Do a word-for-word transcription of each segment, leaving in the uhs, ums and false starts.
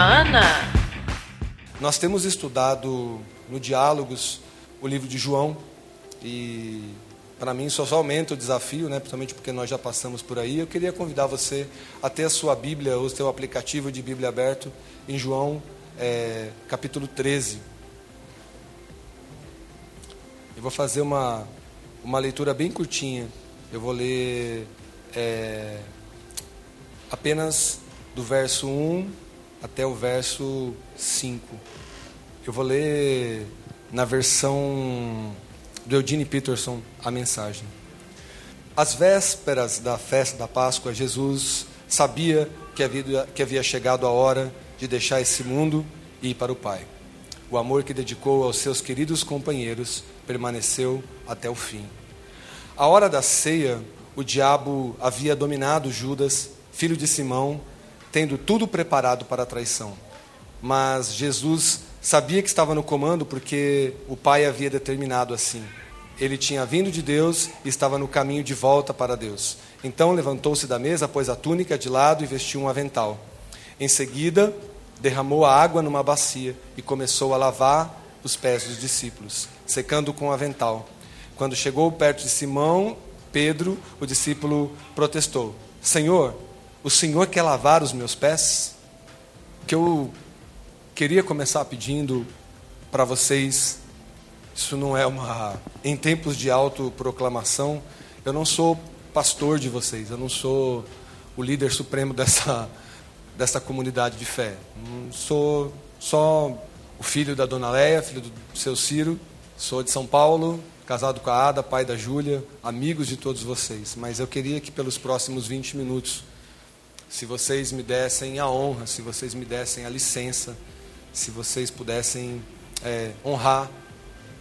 Urbana. Nós temos estudado no Diálogos o livro de João e para mim só aumenta o desafio, né? Principalmente porque nós já passamos por aí. Eu queria convidar você a ter a sua Bíblia ou o seu aplicativo de Bíblia aberto em João é, capítulo treze. Eu vou fazer uma, uma leitura bem curtinha. Eu vou ler é, apenas do verso um até o verso cinco. Eu vou ler na versão do Eugene Peterson a mensagem. Às vésperas da festa da Páscoa, Jesus sabia que havia, que havia chegado a hora de deixar esse mundo e ir para o Pai. O amor que dedicou aos seus queridos companheiros permaneceu até o fim. À hora da ceia, o diabo havia dominado Judas, filho de Simão, tendo tudo preparado para a traição. Mas Jesus sabia que estava no comando porque o Pai havia determinado assim. Ele tinha vindo de Deus e estava no caminho de volta para Deus. Então levantou-se da mesa, pôs a túnica de lado e vestiu um avental. Em seguida, derramou a água numa bacia e começou a lavar os pés dos discípulos, secando com o avental. Quando chegou perto de Simão, Pedro, o discípulo, protestou: Senhor, o Senhor quer lavar os meus pés? Que eu queria começar pedindo para vocês, isso não é uma... Em tempos de autoproclamação, eu não sou pastor de vocês, eu não sou o líder supremo dessa... dessa comunidade de fé. Sou só o filho da Dona Leia, filho do seu Ciro, sou de São Paulo, casado com a Ada, pai da Júlia, amigos de todos vocês. Mas eu queria que pelos próximos vinte minutos, se vocês me dessem a honra, se vocês me dessem a licença, se vocês pudessem é, honrar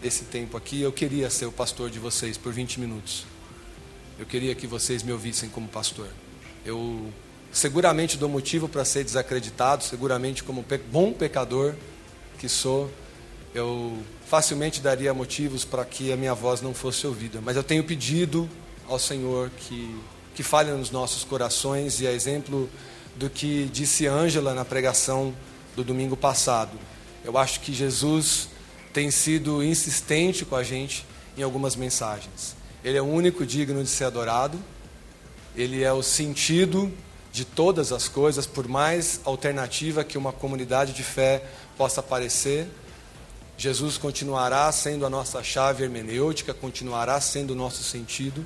esse tempo aqui, eu queria ser o pastor de vocês por vinte minutos. Eu queria que vocês me ouvissem como pastor. Eu... Seguramente dou motivo para ser desacreditado, seguramente como pe- bom pecador que sou, eu facilmente daria motivos para que a minha voz não fosse ouvida. Mas eu tenho pedido ao Senhor que, que fale nos nossos corações, e a exemplo do que disse Ângela na pregação do domingo passado. Eu acho que Jesus tem sido insistente com a gente em algumas mensagens. Ele é o único digno de ser adorado, ele é o sentido de todas as coisas, por mais alternativa que uma comunidade de fé possa parecer. Jesus continuará sendo a nossa chave hermenêutica, continuará sendo o nosso sentido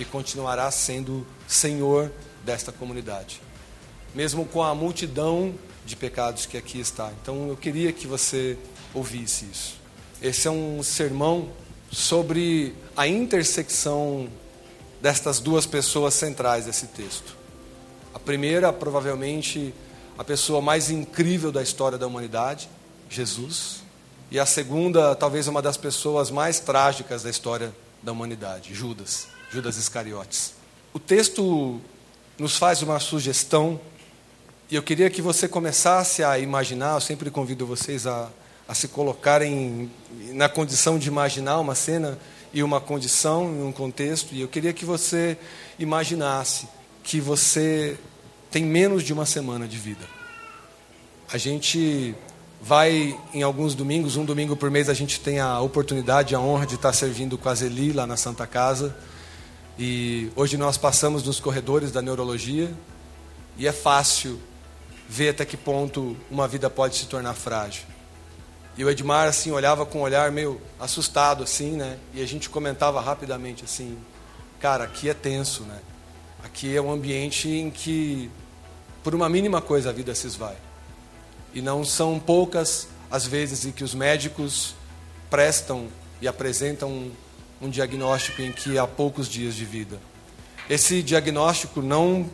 e continuará sendo Senhor desta comunidade, mesmo com a multidão de pecados que aqui está. Então eu queria que você ouvisse isso. Esse é um sermão sobre a intersecção destas duas pessoas centrais desse texto. A primeira, provavelmente, a pessoa mais incrível da história da humanidade, Jesus. E a segunda, talvez uma das pessoas mais trágicas da história da humanidade, Judas, Judas Iscariotes. O texto nos faz uma sugestão, e eu queria que você começasse a imaginar. Eu sempre convido vocês a, a se colocarem na condição de imaginar uma cena e uma condição, e um contexto, e eu queria que você imaginasse que você tem menos de uma semana de vida. A gente vai em alguns domingos, um domingo por mês a gente tem a oportunidade, a honra de estar servindo com a Zeli lá na Santa Casa, e hoje nós passamos nos corredores da neurologia, e é fácil ver até que ponto uma vida pode se tornar frágil. E o Edmar assim, olhava com um olhar meio assustado, assim, né? E a gente comentava rapidamente assim, cara, aqui é tenso, né? Aqui é um ambiente em que, por uma mínima coisa, a vida se esvai. E não são poucas as vezes em que os médicos prestam e apresentam um, um diagnóstico em que há poucos dias de vida. Esse diagnóstico não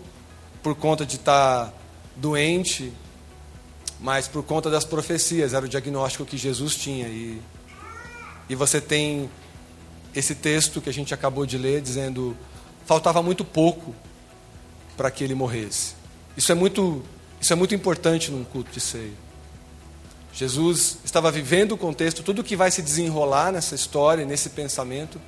por conta de estar doente, mas por conta das profecias. Era o diagnóstico que Jesus tinha. E, e você tem esse texto que a gente acabou de ler, dizendo... Faltava muito pouco para que ele morresse. Isso é muito, isso é muito importante num culto de ceia. Jesus estava vivendo o contexto, tudo que vai se desenrolar nessa história, nesse pensamento,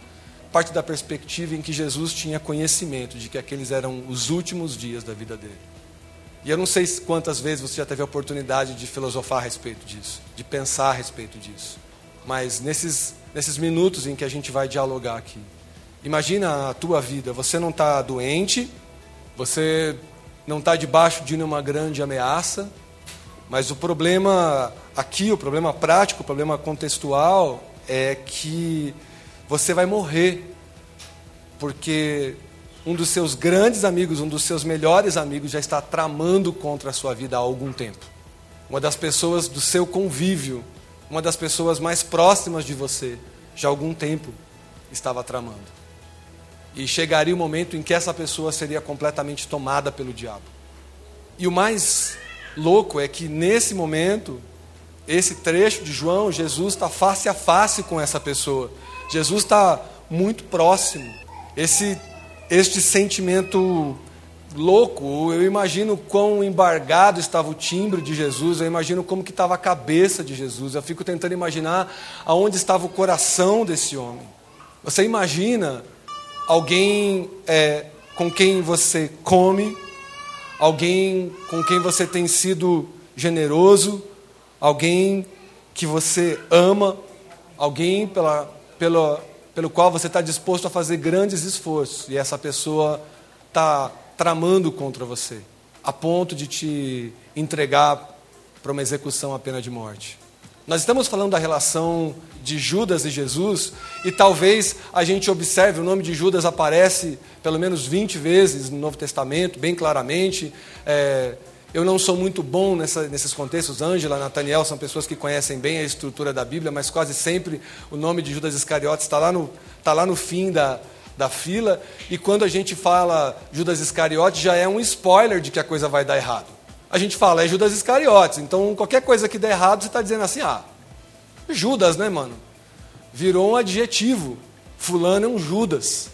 parte da perspectiva em que Jesus tinha conhecimento de que aqueles eram os últimos dias da vida dele. E eu não sei quantas vezes você já teve a oportunidade de filosofar a respeito disso, de pensar a respeito disso. Mas nesses, nesses minutos em que a gente vai dialogar aqui, imagina a tua vida. Você não está doente, você não está debaixo de nenhuma grande ameaça, mas o problema aqui, o problema prático, o problema contextual é que você vai morrer, porque um dos seus grandes amigos, um dos seus melhores amigos já está tramando contra a sua vida há algum tempo. Uma das pessoas do seu convívio, uma das pessoas mais próximas de você, já há algum tempo estava tramando. E chegaria o momento em que essa pessoa seria completamente tomada pelo diabo. E o mais louco é que nesse momento, esse trecho de João, Jesus está face a face com essa pessoa. Jesus está muito próximo. Esse, este sentimento louco, eu imagino quão embargado estava o timbre de Jesus, eu imagino como que estava a cabeça de Jesus, eu fico tentando imaginar aonde estava o coração desse homem. Você imagina alguém é, com quem você come, alguém com quem você tem sido generoso, alguém que você ama, alguém pela, pela, pelo qual você está disposto a fazer grandes esforços, e essa pessoa está tramando contra você, a ponto de te entregar para uma execução à pena de morte. Nós estamos falando da relação de Judas e Jesus, e talvez a gente observe, o nome de Judas aparece pelo menos vinte vezes no Novo Testamento, bem claramente. É, eu não sou muito bom nessa, nesses contextos, Ângela, Nataniel, são pessoas que conhecem bem a estrutura da Bíblia, mas quase sempre o nome de Judas Iscariotes está lá, tá lá no fim da, da fila, e quando a gente fala Judas Iscariotes, já é um spoiler de que a coisa vai dar errado. A gente fala, é Judas Iscariotes, então qualquer coisa que der errado, você está dizendo assim, ah, Judas, né, mano? Virou um adjetivo, fulano é um Judas.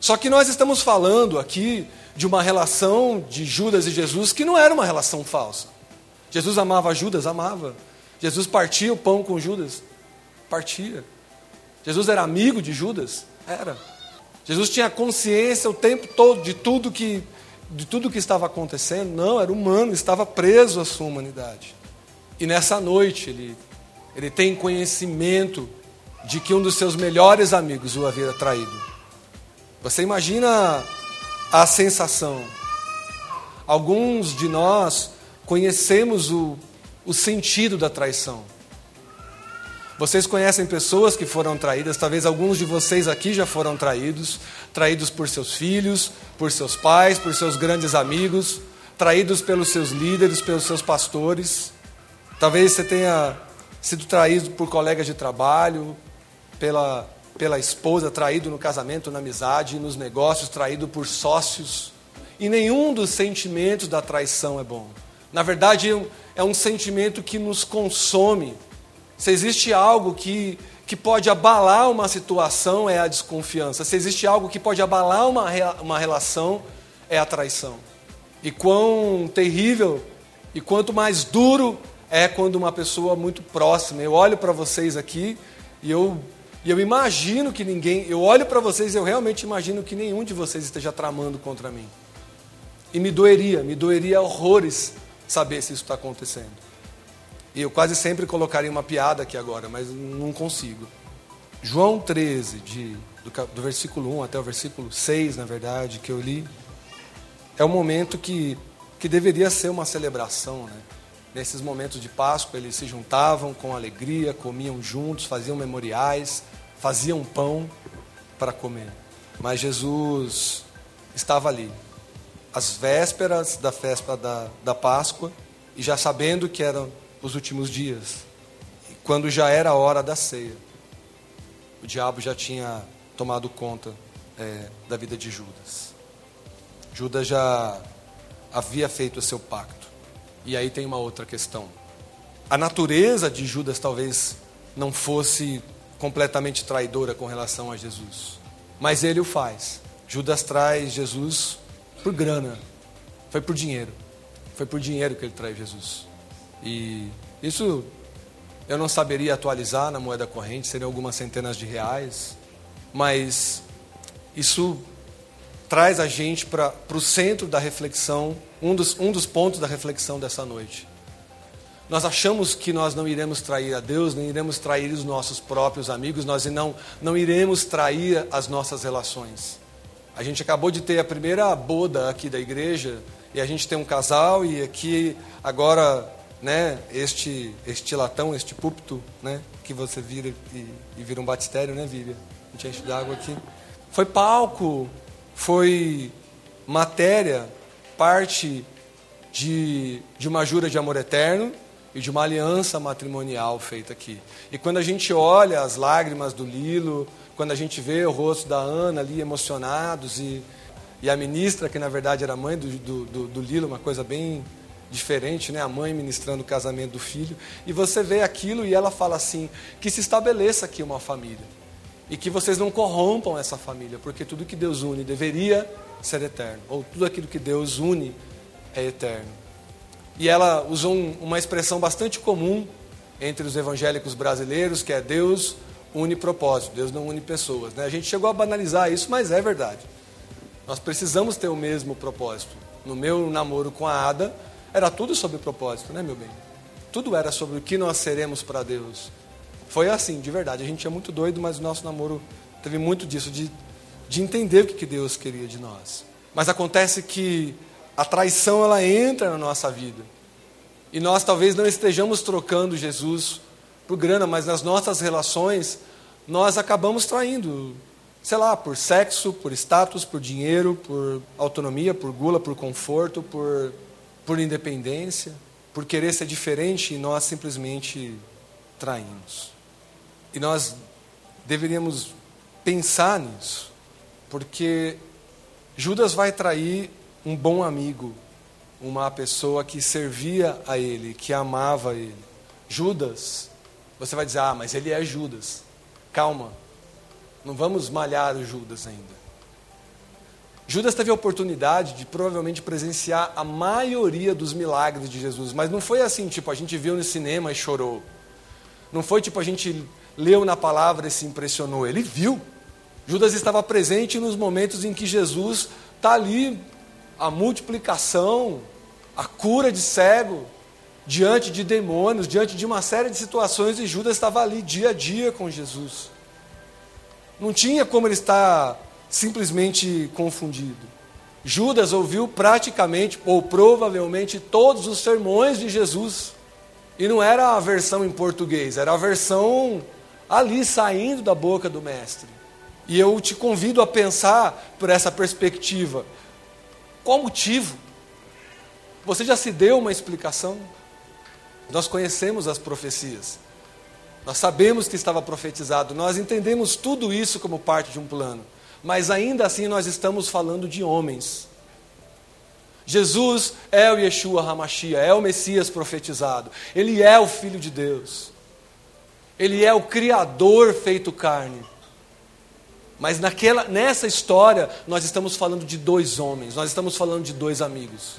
Só que nós estamos falando aqui de uma relação de Judas e Jesus que não era uma relação falsa. Jesus amava Judas? Amava. Jesus partia o pão com Judas? Partia. Jesus era amigo de Judas? Era. Jesus tinha consciência o tempo todo de tudo que... de tudo o que estava acontecendo? Não, era humano, estava preso à sua humanidade. E nessa noite ele, ele tem conhecimento de que um dos seus melhores amigos o havia traído. Você imagina a sensação. Alguns de nós conhecemos o, o sentido da traição. Vocês conhecem pessoas que foram traídas, talvez alguns de vocês aqui já foram traídos, traídos por seus filhos, por seus pais, por seus grandes amigos, traídos pelos seus líderes, pelos seus pastores. Talvez você tenha sido traído por colegas de trabalho, pela, pela esposa, traído no casamento, na amizade, nos negócios, traído por sócios. E nenhum dos sentimentos da traição é bom. Na verdade, é um sentimento que nos consome. Se existe algo que, que pode abalar uma situação, é a desconfiança. Se existe algo que pode abalar uma, uma relação, é a traição. E quão terrível, e quanto mais duro é quando uma pessoa muito próxima. Eu olho para vocês aqui e eu, e eu imagino que ninguém... Eu olho para vocês e eu realmente imagino que nenhum de vocês esteja tramando contra mim. E me doeria, me doeria horrores saber se isso está acontecendo. E eu quase sempre colocaria uma piada aqui agora, mas não consigo. João treze, de, do, do versículo um até o versículo seis, na verdade, que eu li, é um momento que, que deveria ser uma celebração, né? Nesses momentos de Páscoa, eles se juntavam com alegria, comiam juntos, faziam memoriais, faziam pão para comer. Mas Jesus estava ali, às vésperas da festa da, da Páscoa, e já sabendo que era... os últimos dias, quando já era a hora da ceia, o diabo já tinha tomado conta é, da vida de Judas. Judas já havia feito o seu pacto. E aí tem uma outra questão. A natureza de Judas talvez não fosse completamente traidora com relação a Jesus, mas ele o faz. Judas traz Jesus por grana, foi por dinheiro, foi por dinheiro que ele trai Jesus. E isso eu não saberia atualizar na moeda corrente, seriam algumas centenas de reais, mas isso traz a gente para o centro da reflexão um dos, um dos pontos da reflexão dessa noite. Nós achamos que nós não iremos trair a Deus, nem iremos trair os nossos próprios amigos, nós não, não iremos trair as nossas relações. A gente acabou de ter a primeira boda aqui da igreja, e a gente tem um casal, e aqui agora, né, este, este latão, este púlpito, né, que você vira e, e vira um batistério, né, Vívia? A gente enche de água aqui. Foi palco, foi matéria, parte de, de uma jura de amor eterno, e de uma aliança matrimonial feita aqui. E quando a gente olha as lágrimas do Lilo, quando a gente vê o rosto da Ana ali emocionados, e, e a ministra, que na verdade era mãe do, do, do, do Lilo, uma coisa bem diferente, né? A mãe ministrando o casamento do filho, e você vê aquilo e ela fala assim, que se estabeleça aqui uma família, e que vocês não corrompam essa família, porque tudo que Deus une deveria ser eterno, ou tudo aquilo que Deus une é eterno. E ela usou um, uma expressão bastante comum entre os evangélicos brasileiros, que é Deus une propósito, Deus não une pessoas, né? A gente chegou a banalizar isso, mas é verdade. Nós precisamos ter o mesmo propósito. No meu namoro com a Ada, era tudo sobre propósito, né, meu bem? Tudo era sobre o que nós seremos para Deus. Foi assim, de verdade. A gente é muito doido, mas o nosso namoro teve muito disso, de, de entender o que Deus queria de nós. Mas acontece que a traição, ela entra na nossa vida. E nós talvez não estejamos trocando Jesus por grana, mas nas nossas relações, nós acabamos traindo, sei lá, por sexo, por status, por dinheiro, por autonomia, por gula, por conforto, por, por independência, por querer ser diferente, e nós simplesmente traímos. E nós deveríamos pensar nisso, porque Judas vai trair um bom amigo, uma pessoa que servia a ele, que amava ele. Judas, você vai dizer, ah, mas ele é Judas. Calma, não vamos malhar o Judas ainda. Judas teve a oportunidade de provavelmente presenciar a maioria dos milagres de Jesus, mas não foi assim, tipo, a gente viu no cinema e chorou. Não foi tipo, a gente leu na palavra e se impressionou. Ele viu. Judas estava presente nos momentos em que Jesus está ali, a multiplicação, a cura de cego, diante de demônios, diante de uma série de situações, e Judas estava ali dia a dia com Jesus. Não tinha como ele estar simplesmente confundido. Judas ouviu praticamente, ou provavelmente, todos os sermões de Jesus, e não era a versão em português, era a versão ali, saindo da boca do mestre. E eu te convido a pensar por essa perspectiva. Qual motivo? Você já se deu uma explicação? Nós conhecemos as profecias. Nós sabemos que estava profetizado. Nós entendemos tudo isso como parte de um plano. Mas ainda assim nós estamos falando de homens. Jesus é o Yeshua Hamashiach, é o Messias profetizado. Ele é o Filho de Deus. Ele é o Criador feito carne. Mas naquela, nessa história, nós estamos falando de dois homens, nós estamos falando de dois amigos.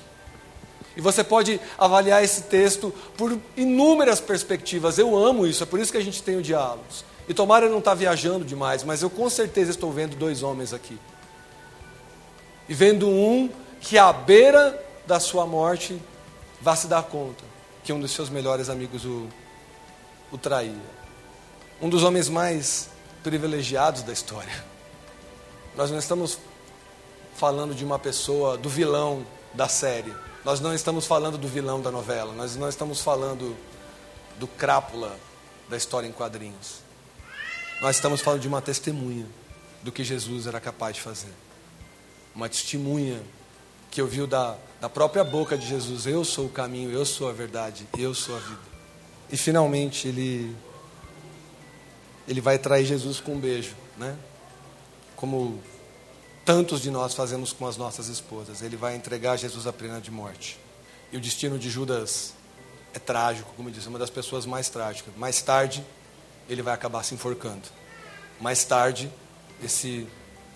E você pode avaliar esse texto por inúmeras perspectivas. Eu amo isso, é por isso que a gente tem o Diálogos. E tomara eu não estar viajando demais, mas eu com certeza estou vendo dois homens aqui. E vendo um que à beira da sua morte vai se dar conta que um dos seus melhores amigos o, o traía. Um dos homens mais privilegiados da história. Nós não estamos falando de uma pessoa, do vilão da série, nós não estamos falando do vilão da novela, nós não estamos falando do crápula da história em quadrinhos, nós estamos falando de uma testemunha do que Jesus era capaz de fazer, uma testemunha que ouviu da, da própria boca de Jesus: eu sou o caminho, eu sou a verdade, eu sou a vida. E finalmente ele Ele vai trair Jesus com um beijo, né? Como tantos de nós fazemos com as nossas esposas. Ele vai entregar Jesus à pena de morte. E o destino de Judas é trágico, como diz, uma das pessoas mais trágicas. Mais tarde, ele vai acabar se enforcando. Mais tarde, esse,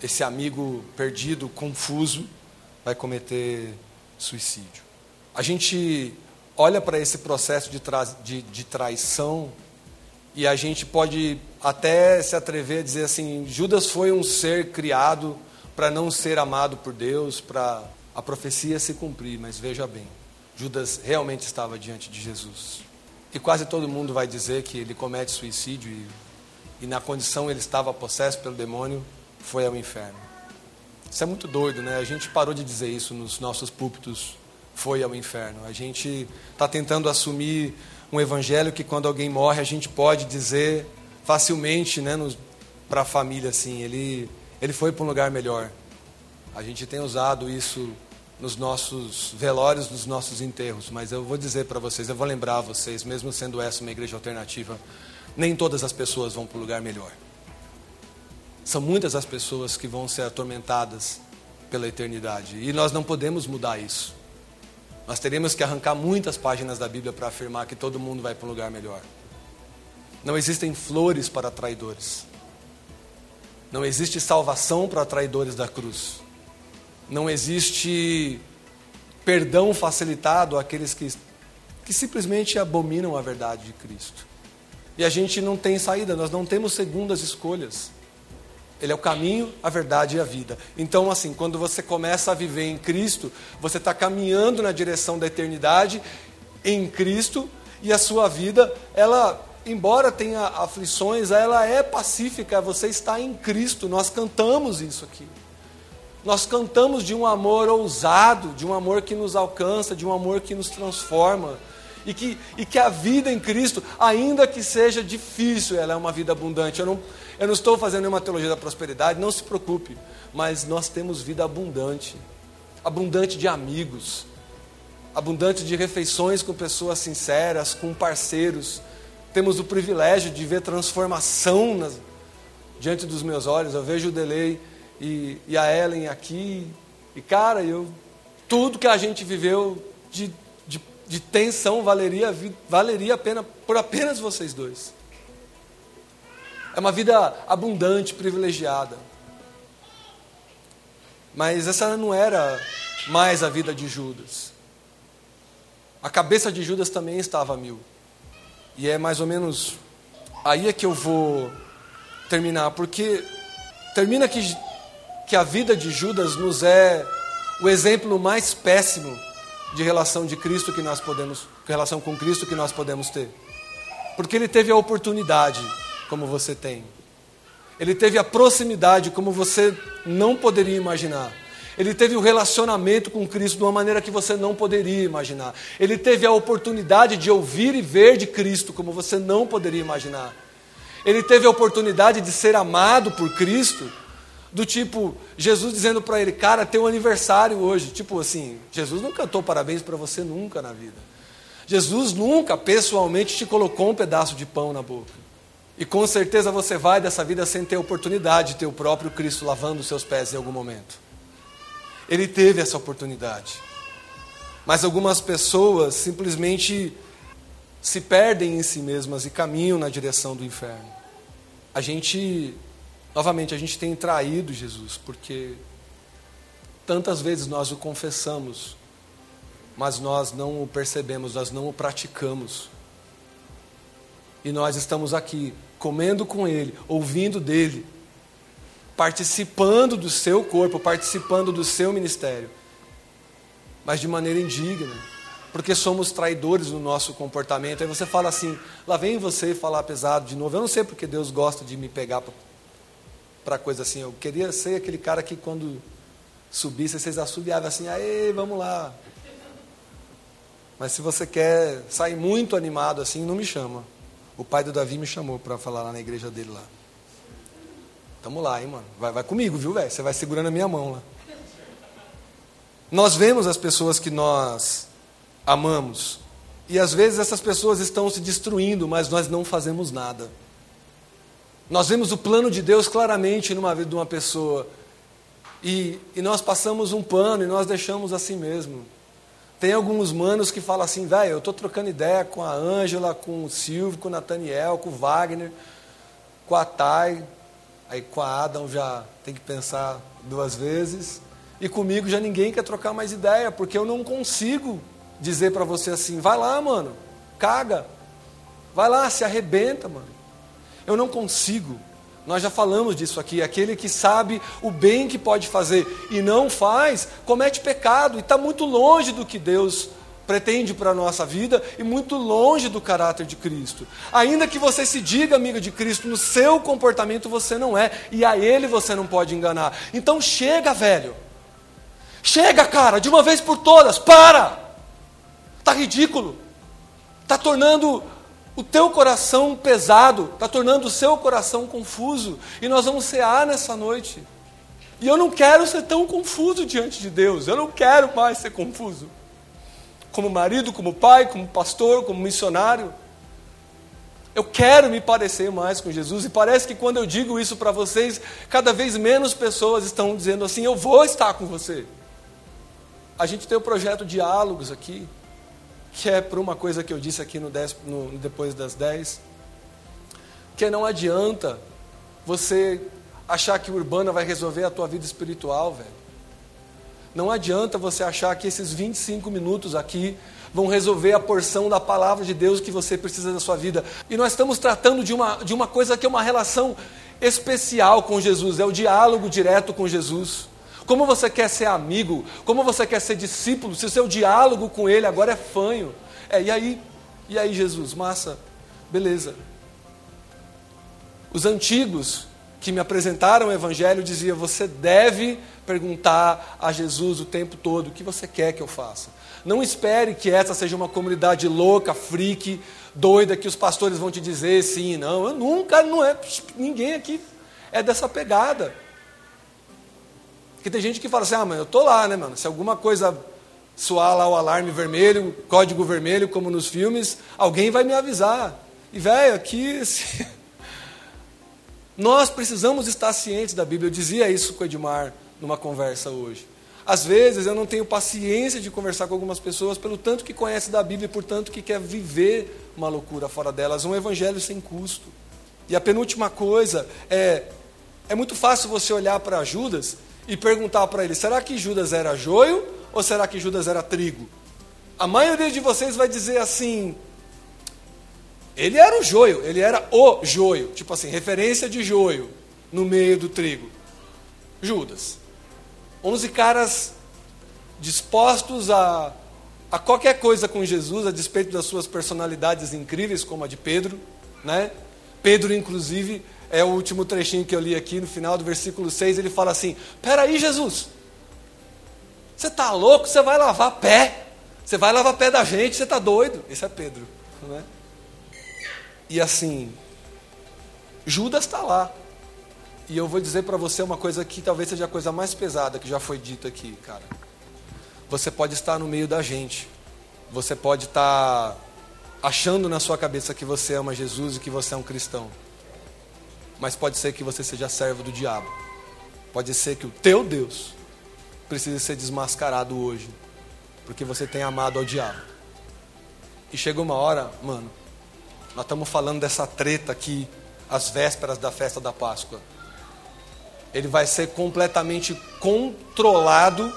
esse amigo perdido, confuso, vai cometer suicídio. A gente olha para esse processo de, tra- de, de traição, e a gente pode até se atrever a dizer assim, Judas foi um ser criado para não ser amado por Deus, para a profecia se cumprir, mas veja bem, Judas realmente estava diante de Jesus. E quase todo mundo vai dizer que ele comete suicídio e, e na condição ele estava possesso pelo demônio, foi ao inferno. Isso é muito doido, né? A gente parou de dizer isso nos nossos púlpitos, foi ao inferno. A gente está tentando assumir um evangelho que quando alguém morre a gente pode dizer facilmente, né, para a família assim, ele, ele foi para um lugar melhor. A gente tem usado isso nos nossos velórios, nos nossos enterros, mas eu vou dizer para vocês, eu vou lembrar a vocês, mesmo sendo essa uma igreja alternativa, nem todas as pessoas vão para um lugar melhor. São muitas as pessoas que vão ser atormentadas pela eternidade, e nós não podemos mudar isso. Nós teremos que arrancar muitas páginas da Bíblia para afirmar que todo mundo vai para um lugar melhor. Não existem flores para traidores. Não existe salvação para traidores da cruz. Não existe perdão facilitado àqueles que, que simplesmente abominam a verdade de Cristo. E a gente não tem saída, nós não temos segundas escolhas. Ele é o caminho, a verdade e a vida. Então, assim, quando você começa a viver em Cristo, você está caminhando na direção da eternidade em Cristo, e a sua vida, ela, embora tenha aflições, ela é pacífica, você está em Cristo, nós cantamos isso aqui. Nós cantamos de um amor ousado, de um amor que nos alcança, de um amor que nos transforma. E que, e que a vida em Cristo, ainda que seja difícil, ela é uma vida abundante. Eu não, eu não estou fazendo nenhuma teologia da prosperidade, não se preocupe. Mas nós temos vida abundante. Abundante de amigos. Abundante de refeições com pessoas sinceras, com parceiros. Temos o privilégio de ver transformação nas, diante dos meus olhos. Eu vejo o Delay E, e a Ellen aqui, e cara, eu, tudo que a gente viveu de, de, de tensão valeria, valeria a pena por apenas vocês dois. É uma vida abundante, privilegiada. Mas essa não era mais a vida de Judas. A cabeça de Judas também estava a mil. E é mais ou menos aí é que eu vou terminar, porque termina que que a vida de Judas nos é o exemplo mais péssimo de relação de Cristo que nós podemos, relação com Cristo que nós podemos ter. Porque ele teve a oportunidade, como você tem. Ele teve a proximidade, como você não poderia imaginar. Ele teve o relacionamento com Cristo de uma maneira que você não poderia imaginar. Ele teve a oportunidade de ouvir e ver de Cristo, como você não poderia imaginar. Ele teve a oportunidade de ser amado por Cristo, do tipo, Jesus dizendo para ele, cara, teu aniversário hoje. Tipo assim, Jesus não cantou parabéns para você nunca na vida. Jesus nunca, pessoalmente, te colocou um pedaço de pão na boca. E com certeza você vai dessa vida sem ter a oportunidade de ter o próprio Cristo lavando os seus pés em algum momento. Ele teve essa oportunidade. Mas algumas pessoas simplesmente se perdem em si mesmas e caminham na direção do inferno. A gente... Novamente, a gente tem traído Jesus, porque tantas vezes nós o confessamos, mas nós não o percebemos, nós não o praticamos. E nós estamos aqui, comendo com Ele, ouvindo dEle, participando do seu corpo, participando do seu ministério, mas de maneira indigna, porque somos traidores no nosso comportamento. Aí você fala assim, lá vem você falar pesado de novo, eu não sei porque Deus gosta de me pegar para... para coisa assim, eu queria ser aquele cara que quando subisse, vocês assobiavam assim, aê, vamos lá. Mas se você quer sair muito animado assim, não me chama. O pai do Davi me chamou para falar lá na igreja dele lá. Tamo lá, hein, mano. Vai, vai comigo, viu, velho? Você vai segurando a minha mão lá. Nós vemos as pessoas que nós amamos. E às vezes essas pessoas estão se destruindo, mas nós não fazemos nada. Nós vemos o plano de Deus claramente numa vida de uma pessoa. E, e nós passamos um pano e nós deixamos assim mesmo. Tem alguns manos que falam assim, velho, eu estou trocando ideia com a Ângela, com o Silvio, com o Nataniel, com o Wagner, com a Thay, aí com a Adam já tem que pensar duas vezes. E comigo já ninguém quer trocar mais ideia, porque eu não consigo dizer para você assim, vai lá, mano, caga, vai lá, se arrebenta, mano. Eu não consigo, Nós já falamos disso aqui. Aquele que sabe o bem que pode fazer e não faz, comete pecado e está muito longe do que Deus pretende para a nossa vida e muito longe do caráter de Cristo. Ainda que você se diga amigo de Cristo, no seu comportamento você não é, e a Ele você não pode enganar. Então chega, velho. Chega, cara, de uma vez por todas. Para! Está ridículo. Está tornando o teu coração pesado, está tornando o seu coração confuso, e nós vamos cear nessa noite, e eu não quero ser tão confuso diante de Deus, eu não quero mais ser confuso, como marido, como pai, como pastor, como missionário, eu quero me parecer mais com Jesus, e parece que quando eu digo isso para vocês, cada vez menos pessoas estão dizendo assim, eu vou estar com você. A gente tem o projeto Diálogos aqui, que é por uma coisa que eu disse aqui no, dez, no Depois das dez, que não adianta você achar que o Urbana vai resolver a tua vida espiritual, velho. Não adianta você achar que esses vinte e cinco minutos aqui vão resolver a porção da palavra de Deus que você precisa da sua vida. E nós estamos tratando de uma, de uma coisa que é uma relação especial com Jesus, é o diálogo direto com Jesus. Como você quer ser amigo, como você quer ser discípulo, se o seu diálogo com ele agora é fanho. É, e aí, e aí Jesus, massa, beleza. Os antigos que me apresentaram o evangelho diziam, você deve perguntar a Jesus o tempo todo, o que você quer que eu faça? Não espere que essa seja uma comunidade louca, freak, doida, que os pastores vão te dizer sim, não. Eu nunca, não é, ninguém aqui é dessa pegada. Porque tem gente que fala assim, ah, mas eu tô lá, né, mano? Se alguma coisa soar lá o alarme vermelho, código vermelho, como nos filmes, alguém vai me avisar. E, velho, aqui... Assim, nós precisamos estar cientes da Bíblia. Eu dizia isso com o Edmar numa conversa hoje. Às vezes eu não tenho paciência de conversar com algumas pessoas pelo tanto que conhece da Bíblia e por tanto que quer viver uma loucura fora delas, um evangelho sem custo. E a penúltima coisa é... É muito fácil você olhar para Judas... e perguntar para ele, será que Judas era joio ou será que Judas era trigo? A maioria de vocês vai dizer assim, ele era o joio, ele era o joio, tipo assim, referência de joio no meio do trigo. Judas. Onze caras dispostos a, a qualquer coisa com Jesus, a despeito das suas personalidades incríveis, como a de Pedro, né? Pedro, inclusive... É o último trechinho que eu li aqui, no final do versículo seis, ele fala assim, peraí Jesus, você está louco, você vai lavar pé, você vai lavar pé da gente, você está doido. Esse é Pedro, né? E assim, Judas está lá, e eu vou dizer para você uma coisa que talvez seja a coisa mais pesada que já foi dita aqui, cara, você pode estar no meio da gente, você pode estar achando na sua cabeça que você ama Jesus e que você é um cristão, mas pode ser que você seja servo do diabo, pode ser que o teu Deus precise ser desmascarado hoje, porque você tem amado ao diabo, e chega uma hora, mano, nós estamos falando dessa treta aqui, às vésperas da festa da Páscoa, ele vai ser completamente controlado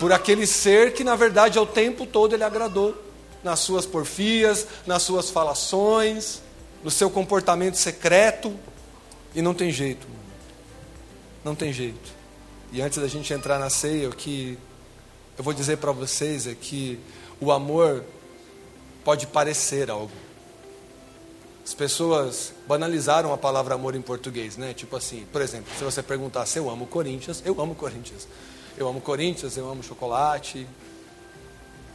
por aquele ser que na verdade ao tempo todo ele agradou, nas suas porfias, nas suas falações, no seu comportamento secreto. E não tem jeito, não tem jeito. E antes da gente entrar na ceia, o que eu vou dizer para vocês é que o amor pode parecer algo. As pessoas banalizaram a palavra amor em português, né? Tipo assim, por exemplo, se você perguntar se eu amo Corinthians, eu amo Corinthians. Eu amo Corinthians, eu amo chocolate,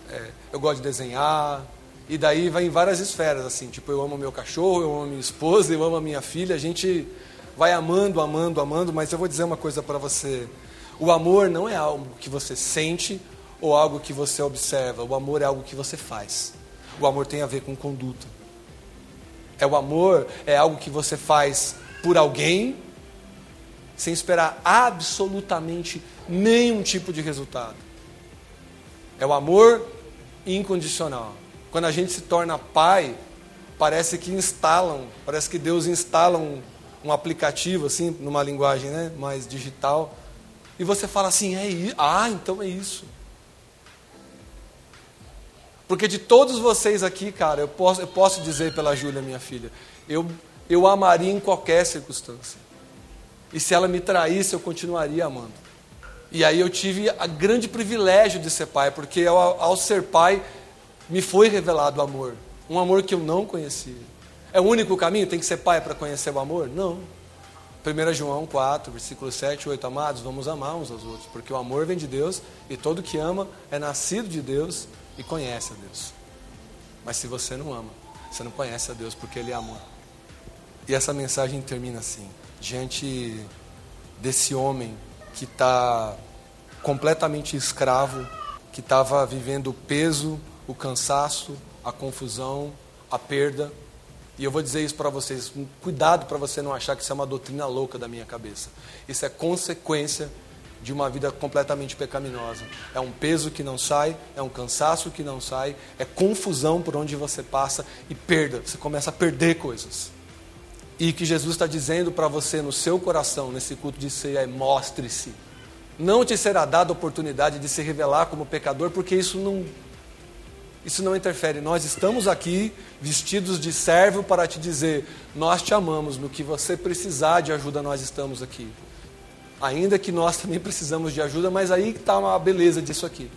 é, eu gosto de desenhar. E daí vai em várias esferas, assim, tipo, eu amo meu cachorro, eu amo minha esposa, eu amo a minha filha, a gente vai amando, amando, amando, mas eu vou dizer uma coisa para você, o amor não é algo que você sente ou algo que você observa, o amor é algo que você faz, o amor tem a ver com conduta, é o amor, é algo que você faz por alguém, sem esperar absolutamente nenhum tipo de resultado, é o amor incondicional. Quando a gente se torna pai, parece que instalam, parece que Deus instala um, um aplicativo, assim, numa linguagem, né, mais digital, e você fala assim, é isso, ah, então é isso. Porque de todos vocês aqui, cara, eu posso, eu posso dizer pela Júlia, minha filha, eu, eu amaria em qualquer circunstância. E se ela me traísse, eu continuaria amando. E aí eu tive o grande privilégio de ser pai, porque eu, ao ser pai, me foi revelado o amor. Um amor que eu não conhecia. É o único caminho? Tem que ser pai para conhecer o amor? Não. primeiro João quatro, versículo sete e oito. Amados, vamos amar uns aos outros, porque o amor vem de Deus, e todo que ama é nascido de Deus e conhece a Deus. Mas se você não ama, você não conhece a Deus, porque Ele é amor. E essa mensagem termina assim, diante desse homem que está completamente escravo, que estava vivendo o peso, o cansaço, a confusão, a perda. E eu vou dizer isso para vocês, cuidado para você não achar que isso é uma doutrina louca da minha cabeça. Isso é consequência de uma vida completamente pecaminosa. É um peso que não sai, é um cansaço que não sai, é confusão por onde você passa e perda, você começa a perder coisas. E que Jesus está dizendo para você no seu coração, nesse culto de ceia, é: mostre-se. Não te será dada a oportunidade de se revelar como pecador, porque isso não, isso não interfere. Nós estamos aqui vestidos de servo para te dizer: nós te amamos, no que você precisar de ajuda nós estamos aqui. Ainda que nós também precisamos de ajuda, mas aí que está a beleza disso aqui.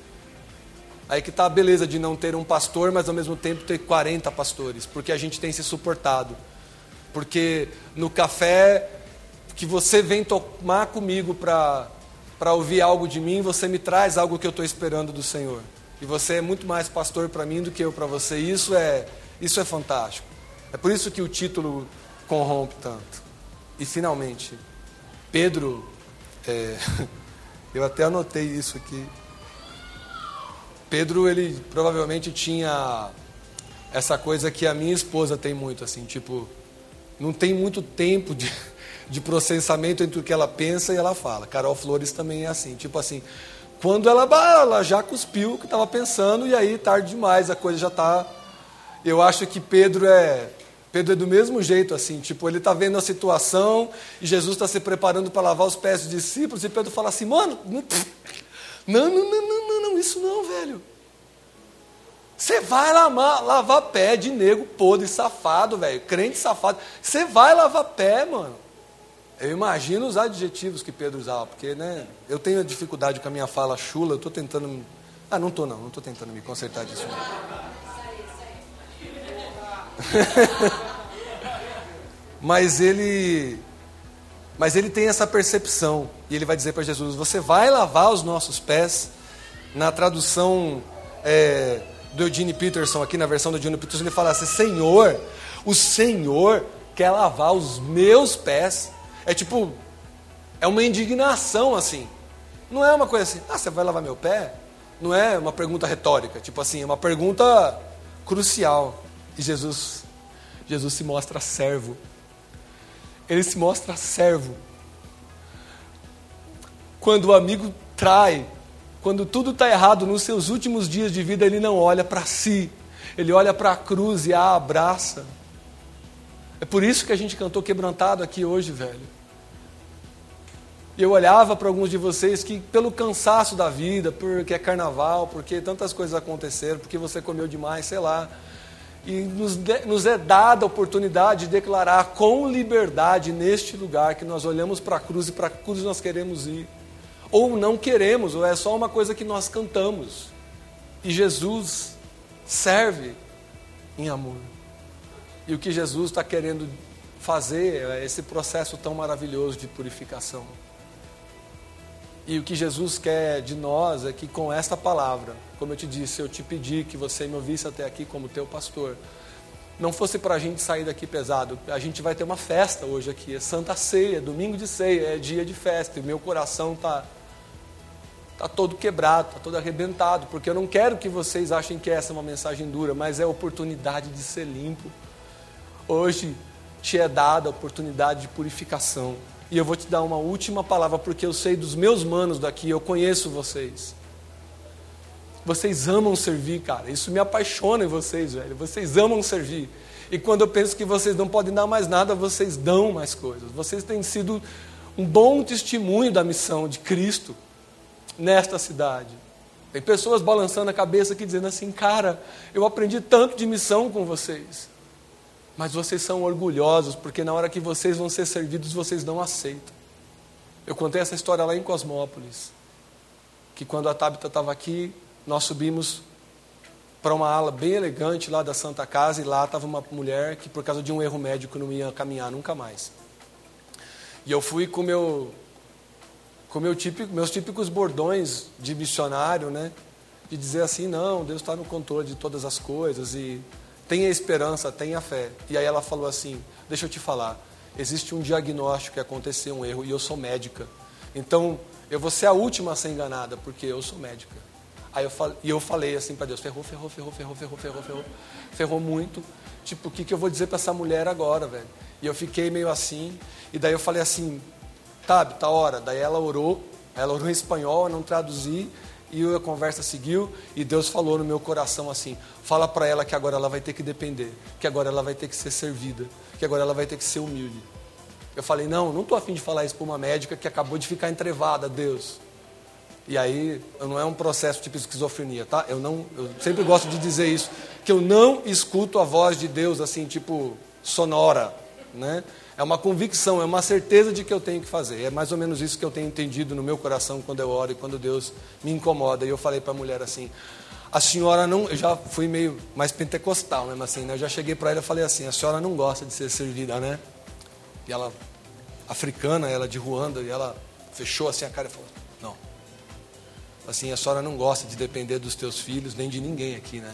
Aí que está a beleza de não ter um pastor, mas ao mesmo tempo ter quarenta pastores, porque a gente tem se suportado. Porque no café que você vem tomar comigo para para ouvir algo de mim, você me traz algo que eu estou esperando do Senhor. E você é muito mais pastor para mim do que eu para você. E isso é, isso é fantástico. É por isso que o título corrompe tanto. E finalmente, Pedro, é, eu até anotei isso aqui. Pedro, ele provavelmente tinha essa coisa que a minha esposa tem muito, assim, tipo... Não tem muito tempo de, de processamento entre o que ela pensa e ela fala. Carol Flores também é assim, tipo assim, quando ela, ela já cuspiu o que estava pensando, e aí tarde demais, a coisa já está... Eu acho que Pedro é, Pedro é do mesmo jeito, assim, tipo, ele está vendo a situação, e Jesus está se preparando para lavar os pés dos discípulos, e Pedro fala assim: mano, não, não, não, não, não, não isso não, velho. Você vai lavar, lavar pé de nego podre, safado, velho, crente safado. Você vai lavar pé, mano. Eu imagino os adjetivos que Pedro usava, porque, né, eu tenho dificuldade com a minha fala chula, eu tô tentando... Ah, não tô não, não tô tentando me consertar disso. Mas ele... Mas ele tem essa percepção, e ele vai dizer para Jesus: você vai lavar os nossos pés. Na tradução... É, do Eugene Peterson, aqui na versão do Eugene Peterson, ele fala assim: Senhor, o Senhor quer lavar os meus pés. É tipo, é uma indignação, assim. Não é uma coisa assim: ah, você vai lavar meu pé? Não é uma pergunta retórica, tipo assim, é uma pergunta crucial. E Jesus, Jesus se mostra servo. Ele se mostra servo. Quando o amigo trai, quando tudo está errado, nos seus últimos dias de vida, ele não olha para si, ele olha para a cruz e a abraça. É por isso que a gente cantou Quebrantado aqui hoje, velho. Eu olhava para alguns de vocês que, pelo cansaço da vida, porque é carnaval, porque tantas coisas aconteceram, porque você comeu demais, sei lá, e nos, de, nos é dada a oportunidade de declarar com liberdade neste lugar que nós olhamos para a cruz e para a cruz nós queremos ir. Ou não queremos, ou é só uma coisa que nós cantamos. E Jesus serve em amor. E o que Jesus está querendo fazer é esse processo tão maravilhoso de purificação. E o que Jesus quer de nós é que, com esta palavra, como eu te disse, eu te pedi que você me ouvisse até aqui como teu pastor, não fosse para a gente sair daqui pesado. A gente vai ter uma festa hoje aqui, é Santa Ceia, domingo de ceia, é dia de festa, e meu coração está... Está todo quebrado, está todo arrebentado, porque eu não quero que vocês achem que essa é uma mensagem dura, mas é a oportunidade de ser limpo. Hoje te é dada a oportunidade de purificação. E eu vou te dar uma última palavra, porque eu sei dos meus manos daqui, eu conheço vocês. Vocês amam servir, cara. Isso me apaixona em vocês, velho. Vocês amam servir. E quando eu penso que vocês não podem dar mais nada, vocês dão mais coisas. Vocês têm sido um bom testemunho da missão de Cristo nesta cidade. Tem pessoas balançando a cabeça aqui dizendo assim: cara, eu aprendi tanto de missão com vocês. Mas vocês são orgulhosos, porque na hora que vocês vão ser servidos, vocês não aceitam. Eu contei essa história lá em Cosmópolis, que quando a Tabita estava aqui, nós subimos para uma ala bem elegante lá da Santa Casa, e lá estava uma mulher que por causa de um erro médico não ia caminhar nunca mais. E eu fui com, meu, com meu típico, meus típicos bordões de missionário, né? De dizer assim, não, Deus está no controle de todas as coisas, e tenha esperança, tenha fé. E aí ela falou assim, deixa eu te falar, existe um diagnóstico que aconteceu um erro, e eu sou médica. Então, eu vou ser a última a ser enganada, porque eu sou médica. Aí eu falei, e eu falei assim para Deus, ferrou, ferrou, ferrou, ferrou, ferrou, ferrou, ferrou, ferrou muito. Tipo, o que, que eu vou dizer para essa mulher agora, velho? E eu fiquei meio assim, e daí eu falei assim, Tabi, tá hora. Daí ela orou, ela orou em espanhol, eu não traduzi, e a conversa seguiu, e Deus falou no meu coração assim, fala para ela que agora ela vai ter que depender, que agora ela vai ter que ser servida, que agora ela vai ter que ser humilde. Eu falei, não, não estou afim de falar isso para uma médica que acabou de ficar entrevada, Deus. E aí, não é um processo tipo esquizofrenia, tá? Eu, não, eu sempre gosto de dizer isso, que eu não escuto a voz de Deus assim, tipo, sonora, né? É uma convicção, é uma certeza de que eu tenho que fazer. É mais ou menos isso que eu tenho entendido no meu coração quando eu oro e quando Deus me incomoda. E eu falei para a mulher assim, a senhora não... Eu já fui meio mais pentecostal mesmo assim, né? Eu já cheguei para ela e falei assim, a senhora não gosta de ser servida, né? E ela, africana, ela de Ruanda, e ela fechou assim a cara e falou, não. Assim, a senhora não gosta de depender dos teus filhos, nem de ninguém aqui, né?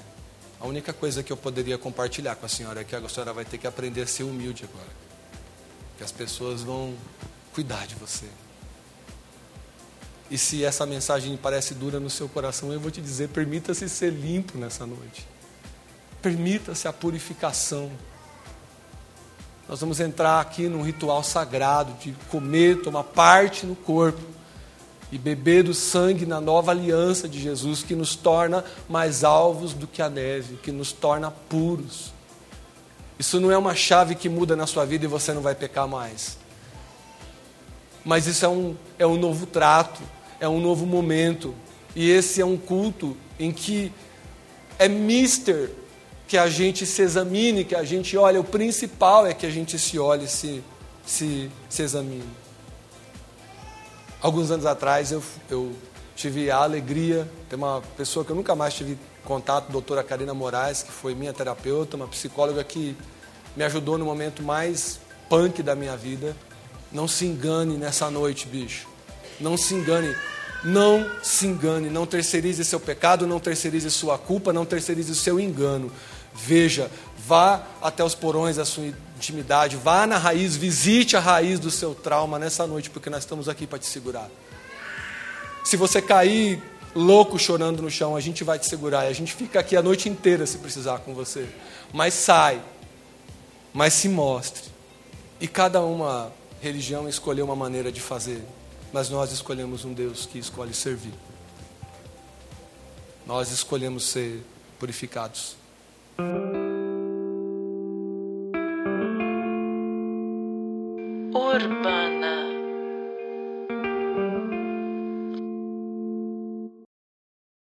A única coisa que eu poderia compartilhar com a senhora é que a senhora vai ter que aprender a ser humilde agora. Que as pessoas vão cuidar de você. E se essa mensagem parece dura no seu coração, eu vou te dizer, permita-se ser limpo nessa noite. Permita-se a purificação. Nós vamos entrar aqui num ritual sagrado de comer, tomar parte no corpo e beber do sangue na nova aliança de Jesus, que nos torna mais alvos do que a neve, que nos torna puros. Isso não é uma chave que muda na sua vida e você não vai pecar mais. Mas isso é um, é um novo trato, é um novo momento. E esse é um culto em que é mister que a gente se examine, que a gente olha. O principal é que a gente se olhe e se, se, se examine. Alguns anos atrás eu, eu tive a alegria, tem uma pessoa que eu nunca mais tive contato, doutora Karina Moraes, que foi minha terapeuta, uma psicóloga que me ajudou no momento mais punk da minha vida. Não se engane nessa noite, bicho. Não se engane. Não se engane. Não terceirize seu pecado, não terceirize sua culpa, não terceirize seu engano. Veja, vá até os porões da sua intimidade, vá na raiz, visite a raiz do seu trauma nessa noite, porque nós estamos aqui para te segurar. Se você cair louco chorando no chão, a gente vai te segurar, e a gente fica aqui a noite inteira se precisar com você, mas sai, mas se mostre. E cada uma religião escolheu uma maneira de fazer, mas nós escolhemos um Deus que escolhe servir, nós escolhemos ser purificados. Urbana.